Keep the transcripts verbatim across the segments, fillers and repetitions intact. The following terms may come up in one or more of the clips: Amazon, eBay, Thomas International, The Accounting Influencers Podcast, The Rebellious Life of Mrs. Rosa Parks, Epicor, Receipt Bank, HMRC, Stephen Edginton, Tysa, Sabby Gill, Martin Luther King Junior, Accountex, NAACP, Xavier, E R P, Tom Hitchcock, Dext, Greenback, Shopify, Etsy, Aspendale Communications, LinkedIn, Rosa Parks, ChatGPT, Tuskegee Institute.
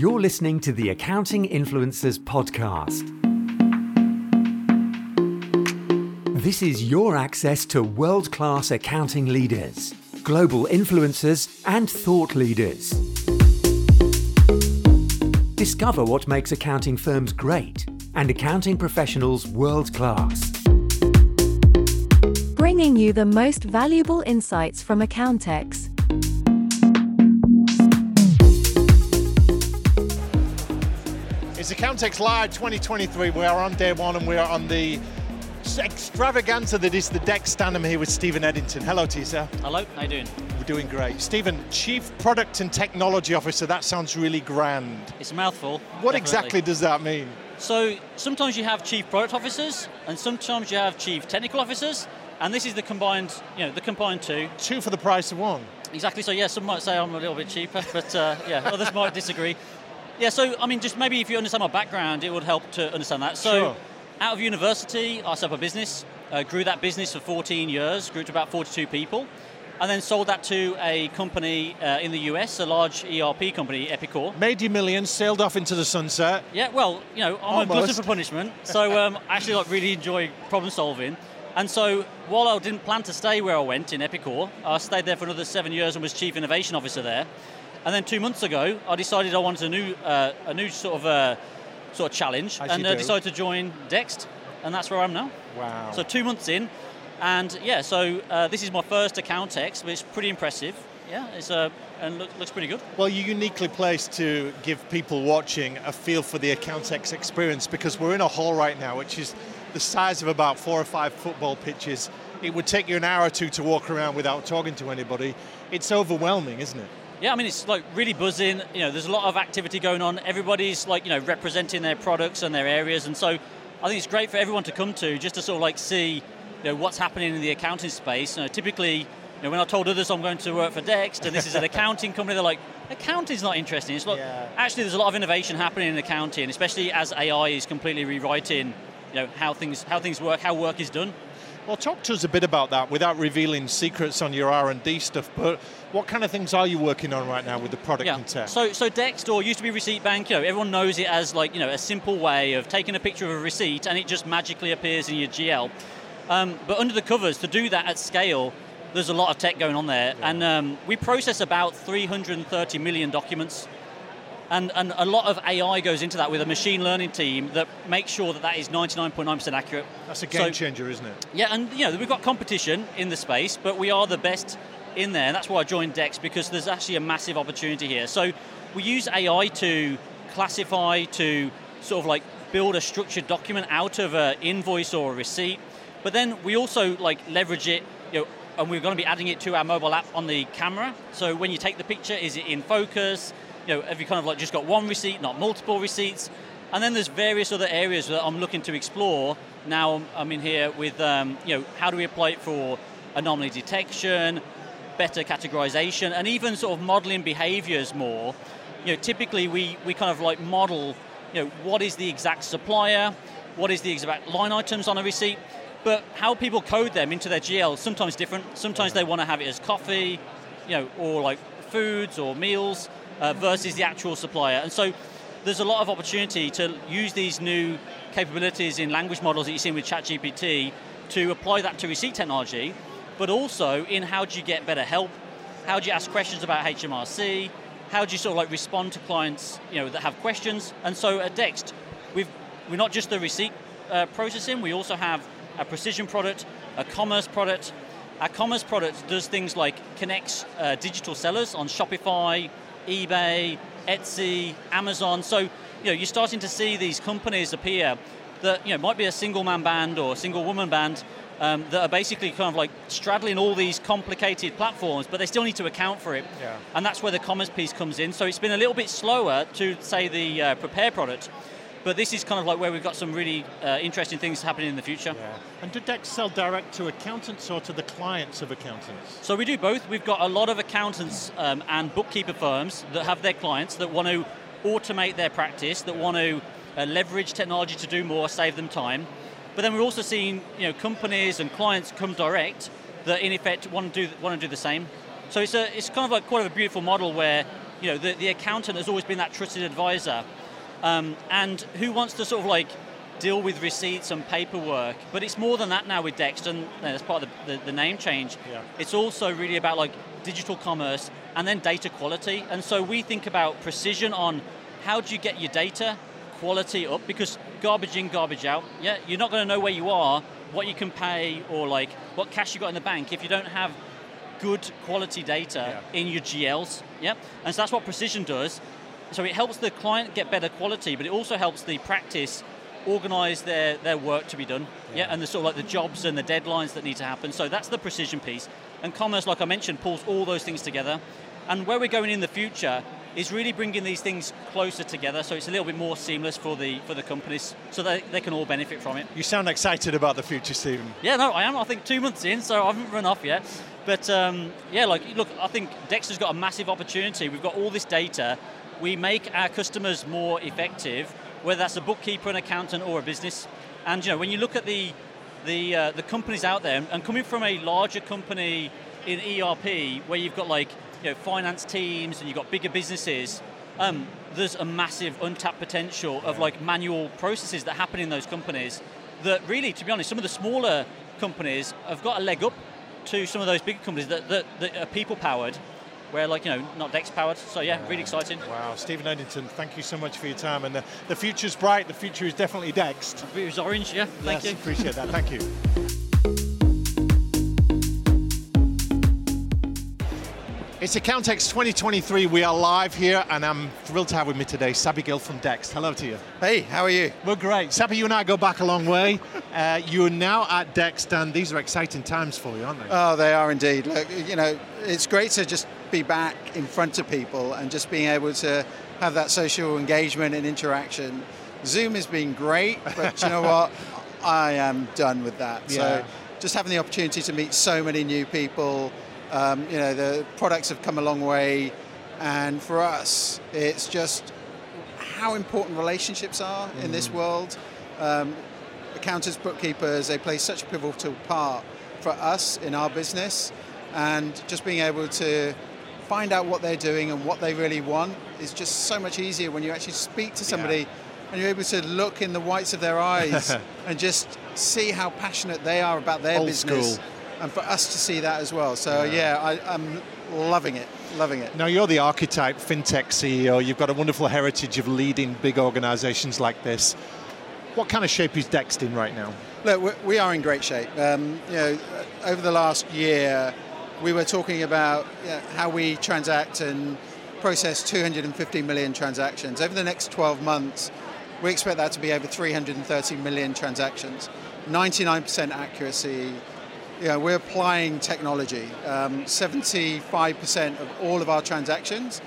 You're listening to The Accounting Influencers Podcast. This is your access to world-class accounting leaders, global influencers, and thought leaders. Discover what makes accounting firms great and accounting professionals world-class. Bringing you the most valuable insights from Accountex. It's Accountex Live twenty twenty-three. We are on day one and we are on the extravaganza that is the Dext stand. I'm here with Stephen Edginton. Hello, Tysa. Hello, how you doing? We're doing great. Stephen, Chief Product and Technology Officer, that sounds really grand. It's a mouthful. What definitely. Exactly does that mean? So sometimes you have Chief Product Officers and sometimes you have Chief Technical Officers, and this is the combined, you know, the combined two. Two for the price of one. Exactly, so yeah, some might say I'm a little bit cheaper, but uh, yeah, others might disagree. Yeah, so, I mean, just maybe if you understand my background, it would help to understand that. So, sure. Out of university, I set up a business, uh, grew that business for fourteen years, grew to about forty-two people, and then sold that to a company uh, in the U S, a large E R P company, Epicor. Made you millions, sailed off into the sunset. Yeah, well, you know, I'm glutton for punishment, so um, I actually like, really enjoy problem solving. And so, while I didn't plan to stay where I went in Epicor, I stayed there for another seven years and was Chief Innovation Officer there. And then two months ago, I decided I wanted a new, uh, a new sort of, uh, sort of challenge, As and uh, decided to join Dext, and that's where I am now. Wow! So two months in, and yeah, so uh, this is my first Accountex, which is pretty impressive. Yeah, it's uh, and look, looks pretty good. Well, you're uniquely placed to give people watching a feel for the Accountex experience because we're in a hall right now, which is the size of about four or five football pitches. It would take you an hour or two to walk around without talking to anybody. It's overwhelming, isn't it? Yeah, I mean, it's like really buzzing, you know, there's a lot of activity going on. Everybody's like, you know, representing their products and their areas. And so I think it's great for everyone to come to just to sort of like see, you know, what's happening in the accounting space. You know, typically, you know, when I told others I'm going to work for Dext and this is an accounting company, they're like, accounting's not interesting. It's like, yeah. Actually, there's a lot of innovation happening in accounting, especially as A I is completely rewriting, you know, how things how things work, how work is done. Well, talk to us a bit about that without revealing secrets on your R and D stuff, but what kind of things are you working on right now with the product yeah. and tech? So, so Dext, or used to be Receipt Bank, you know, everyone knows it as like, you know, a simple way of taking a picture of a receipt and it just magically appears in your G L. Um, but under the covers, to do that at scale, there's a lot of tech going on there. Yeah. And um, we process about three hundred thirty million documents. And, and a lot of A I goes into that with a machine learning team that makes sure that that is ninety-nine point nine percent accurate. That's a game so, changer, isn't it? Yeah, and you know, we've got competition in the space, but we are the best in there. And that's why I joined Dext, because there's actually a massive opportunity here. So we use A I to classify, to sort of like build a structured document out of an invoice or a receipt. But then we also like leverage it, you know, and we're going to be adding it to our mobile app on the camera. So when you take the picture, is it in focus? You know, have you kind of like just got one receipt, not multiple receipts? And then there's various other areas that I'm looking to explore. Now I'm in here with, um, you know, how do we apply it for anomaly detection, better categorization, and even sort of modeling behaviors more. You know, typically we, we kind of like model, you know, what is the exact supplier, what is the exact line items on a receipt, but how people code them into their G L is sometimes different. Sometimes they want to have it as coffee, you know, or like foods or meals. Uh, versus the actual supplier. And so there's a lot of opportunity to use these new capabilities in language models that you've seen with ChatGPT to apply that to receipt technology, but also in how do you get better help, how do you ask questions about H M R C, how do you sort of like respond to clients, you know, that have questions. And so at Dext, we've, we're not just the receipt uh, processing, we also have a precision product, a commerce product. Our commerce product does things like connects uh, digital sellers on Shopify, eBay, Etsy, Amazon. So, you know, you're starting to see these companies appear that, you know, might be a single man band or a single woman band um, that are basically kind of like straddling all these complicated platforms, but they still need to account for it. Yeah. And that's where the commerce piece comes in. So it's been a little bit slower to, say, the uh, prepare product, but this is kind of like where we've got some really uh, interesting things happening in the future. Yeah. And do Dext sell direct to accountants or to the clients of accountants? So we do both. We've got a lot of accountants um, and bookkeeper firms that have their clients that want to automate their practice, that want to uh, leverage technology to do more, save them time. But then we're also seeing, you know, companies and clients come direct that in effect want to do want to do the same. So it's a it's kind of like quite a beautiful model where you know, the, the accountant has always been that trusted advisor. Um, and who wants to sort of like deal with receipts and paperwork? But it's more than that now with Dext, and that's part of the, the, the name change. Yeah. It's also really about like digital commerce and then data quality. And so we think about precision on how do you get your data quality up, because garbage in, garbage out. Yeah, you're not going to know where you are, what you can pay, or like what cash you got in the bank if you don't have good quality data yeah. in your G Ls. Yeah, and so that's what precision does. So it helps the client get better quality, but it also helps the practice organize their, their work to be done, yeah. yeah, and the sort of like the jobs and the deadlines that need to happen. So that's the precision piece. And commerce, like I mentioned, pulls all those things together. And where we're going in the future is really bringing these things closer together, so it's a little bit more seamless for the for the companies, so that they can all benefit from it. You sound excited about the future, Stephen. Yeah, no, I am. I think two months in, so I haven't run off yet. But um, yeah, like, look, I think Dexter's got a massive opportunity. We've got all this data. We make our customers more effective, whether that's a bookkeeper, an accountant, or a business. And you know, when you look at the the uh, the companies out there, and coming from a larger company in E R P, where you've got like you know finance teams and you've got bigger businesses, um, there's a massive untapped potential of yeah. like manual processes that happen in those companies. That really, to be honest, some of the smaller companies have got a leg up to some of those big companies that that, that are people powered. Where like, you know, not Dex powered, so yeah, yeah, really exciting. Wow, Stephen Edginton, thank you so much for your time, and the, the future's bright, the future is definitely Dext. It was orange, yeah, thank yes, you. Appreciate that, thank you. It's Accountex twenty twenty-three, we are live here, and I'm thrilled to have with me today Sabby Gill from Dext. Hello to you. Hey, how are you? We're great. Sabby, you and I go back a long way. Uh, you're now at Dext, and these are exciting times for you, aren't they? Oh, they are indeed. Look, you know, it's great to just be back in front of people and just being able to have that social engagement and interaction. Zoom has been great, but you know what? I am done with that. Yeah. So just having the opportunity to meet so many new people, um, you know, the products have come a long way. And for us, it's just how important relationships are mm. in this world. Um, accountants, bookkeepers, they play such a pivotal part for us in our business. And just being able to find out what they're doing and what they really want is just so much easier when you actually speak to somebody yeah. and you're able to look in the whites of their eyes and just see how passionate they are about their Old business. School. And for us to see that as well. So yeah, yeah I, I'm loving it, loving it. Now you're the archetype FinTech C E O. You've got a wonderful heritage of leading big organizations like this. What kind of shape is Dext in right now? Look, we are in great shape. Um, you know, over the last year, we were talking about you know, how we transact and process two hundred fifty million transactions. Over the next twelve months, we expect that to be over three hundred thirty million transactions. ninety-nine percent accuracy. You know, we're applying technology. Um, seventy-five percent of all of our transactions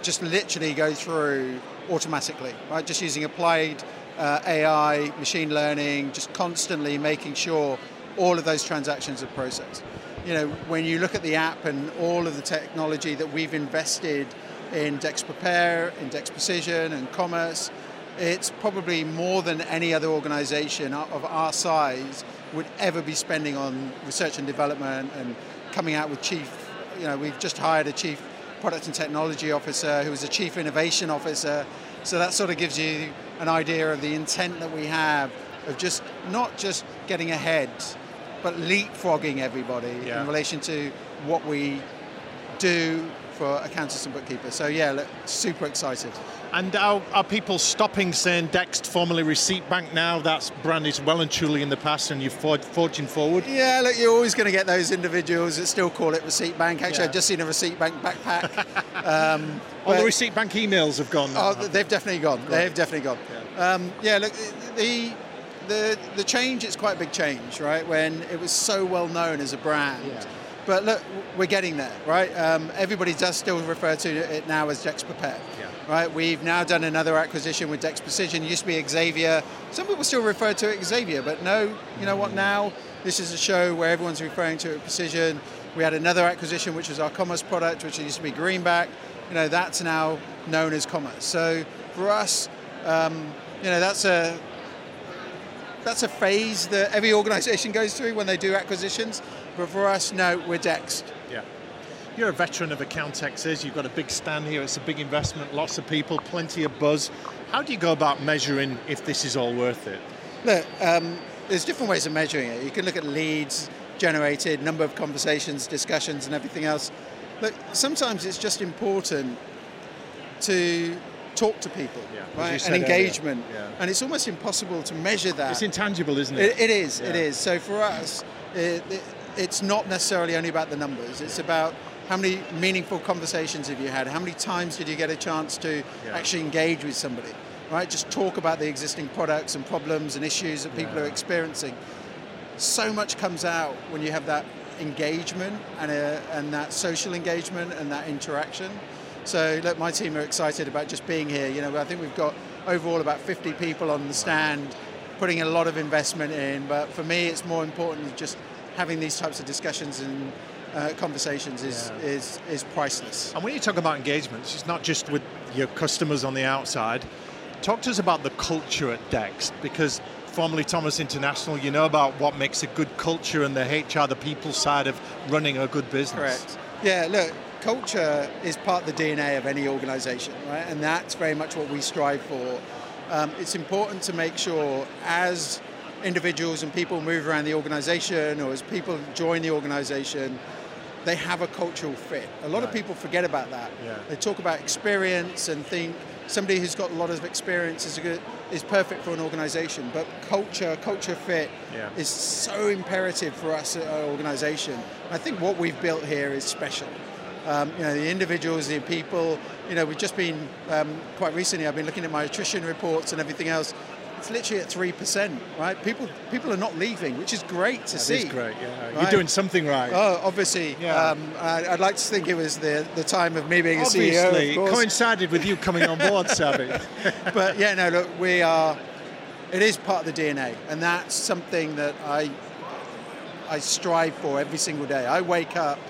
just literally go through automatically, right? Just using applied uh, A I, machine learning, just constantly making sure all of those transactions are processed. You know, when you look at the app and all of the technology that we've invested in Dext Prepare, in Dext Precision and Commerce, it's probably more than any other organization of our size would ever be spending on research and development and coming out with chief, you know, we've just hired a chief product and technology officer who is a chief innovation officer. So that sort of gives you an idea of the intent that we have of just not just getting ahead, but leapfrogging everybody yeah. in relation to what we do for accountants and bookkeepers. So yeah, look, super excited. And are, are people stopping saying Dext, formerly Receipt Bank now, that brand is well and truly in the past and you're forging forward? Yeah, look, you're always going to get those individuals that still call it Receipt Bank. Actually, yeah. I've just seen a Receipt Bank backpack. um, All the Receipt Bank emails have gone now. Oh, they've they? definitely gone, Great. they've definitely gone. Yeah, um, yeah look, the... The the change, it's quite a big change, right? When it was so well known as a brand. Yeah. But look, we're getting there, right? Um, everybody does still refer to it now as Dext Prepare, yeah. right? We've now done another acquisition with Dext Precision. It used to be Xavier. Some people still refer to it Xavier, but no, you know what, now this is a show where everyone's referring to it Precision. We had another acquisition, which was our commerce product, which used to be Greenback. You know, that's now known as Commerce. So for us, um, you know, that's a... That's a phase that every organisation goes through when they do acquisitions, but for us, no, we're Dext. Yeah. You're a veteran of Accountex. You've got a big stand here. It's a big investment, lots of people, plenty of buzz. How do you go about measuring if this is all worth it? Look, um, there's different ways of measuring it. You can look at leads generated, number of conversations, discussions, and everything else. Look, sometimes it's just important to talk to people, yeah, right? And engagement. Yeah. And it's almost impossible to measure that. It's intangible, isn't it? It, it is, yeah. it is. So for us, it, it, it's not necessarily only about the numbers. It's about how many meaningful conversations have you had? How many times did you get a chance to yeah. actually engage with somebody, right? Just talk about the existing products and problems and issues that people yeah. are experiencing. So much comes out when you have that engagement and, a, and that social engagement and that interaction. So look, my team are excited about just being here. You know, I think we've got overall about fifty people on the stand, putting a lot of investment in. But for me, it's more important than just having these types of discussions and uh, conversations is, yeah. is is priceless. And when you talk about engagements, it's not just with your customers on the outside. Talk to us about the culture at Dext, because formerly Thomas International, you know about what makes a good culture and the H R, the people side of running a good business. Correct. Yeah, look, culture is part of the D N A of any organization, right? And that's very much what we strive for. Um, it's important to make sure as individuals and people move around the organization or as people join the organization, they have a cultural fit. A lot right. of people forget about that. Yeah. They talk about experience and think somebody who's got a lot of experience is a good, is perfect for an organization. But culture, culture fit yeah. is so imperative for us at our organization. I think what we've built here is special. Um, you know, the individuals, the people, you know, we've just been, um, quite recently, I've been looking at my attrition reports and everything else. It's literally at three percent, right? People people are not leaving, which is great to that see. That is great, yeah. Right? You're doing something right. Oh, obviously. Yeah. Um, I, I'd like to think it was the, the time of me being obviously, a C E O, Obviously, it coincided with you coming on board, Sabby. But yeah, no, look, we are, it is part of the D N A, and that's something that I I strive for every single day. I wake up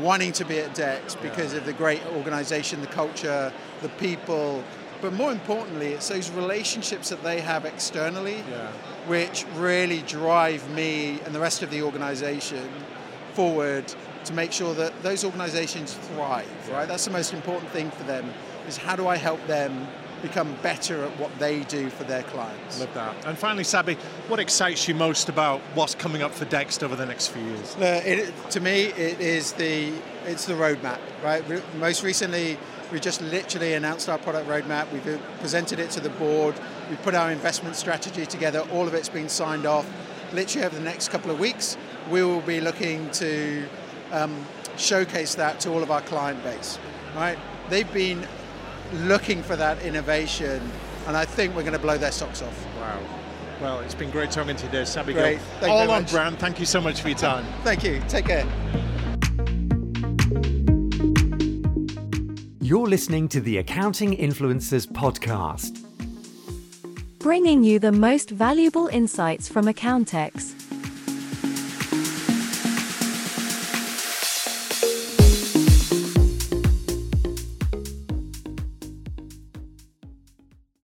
wanting to be at Dext because yeah. of the great organization, the culture, the people, but more importantly, it's those relationships that they have externally yeah. which really drive me and the rest of the organization forward to make sure that those organizations thrive, yeah. right? That's the most important thing for them, is how do I help them become better at what they do for their clients. Love that. And finally, Sabby, what excites you most about what's coming up for Dext over the next few years? Uh, it, to me, it is the it's the roadmap, right? Most recently, we just literally announced our product roadmap. We've presented it to the board. We've put our investment strategy together. All of it's been signed off. Literally over the next couple of weeks, we will be looking to um, showcase that to all of our client base, right? They've been looking for that innovation, and I think we're going to blow their socks off. Wow. Well, it's been great talking to you today, Sabby Gill. All on brand. Thank you so much for your time. Thank you. Take care. You're listening to the Accounting Influencers Podcast, bringing you the most valuable insights from Accountex.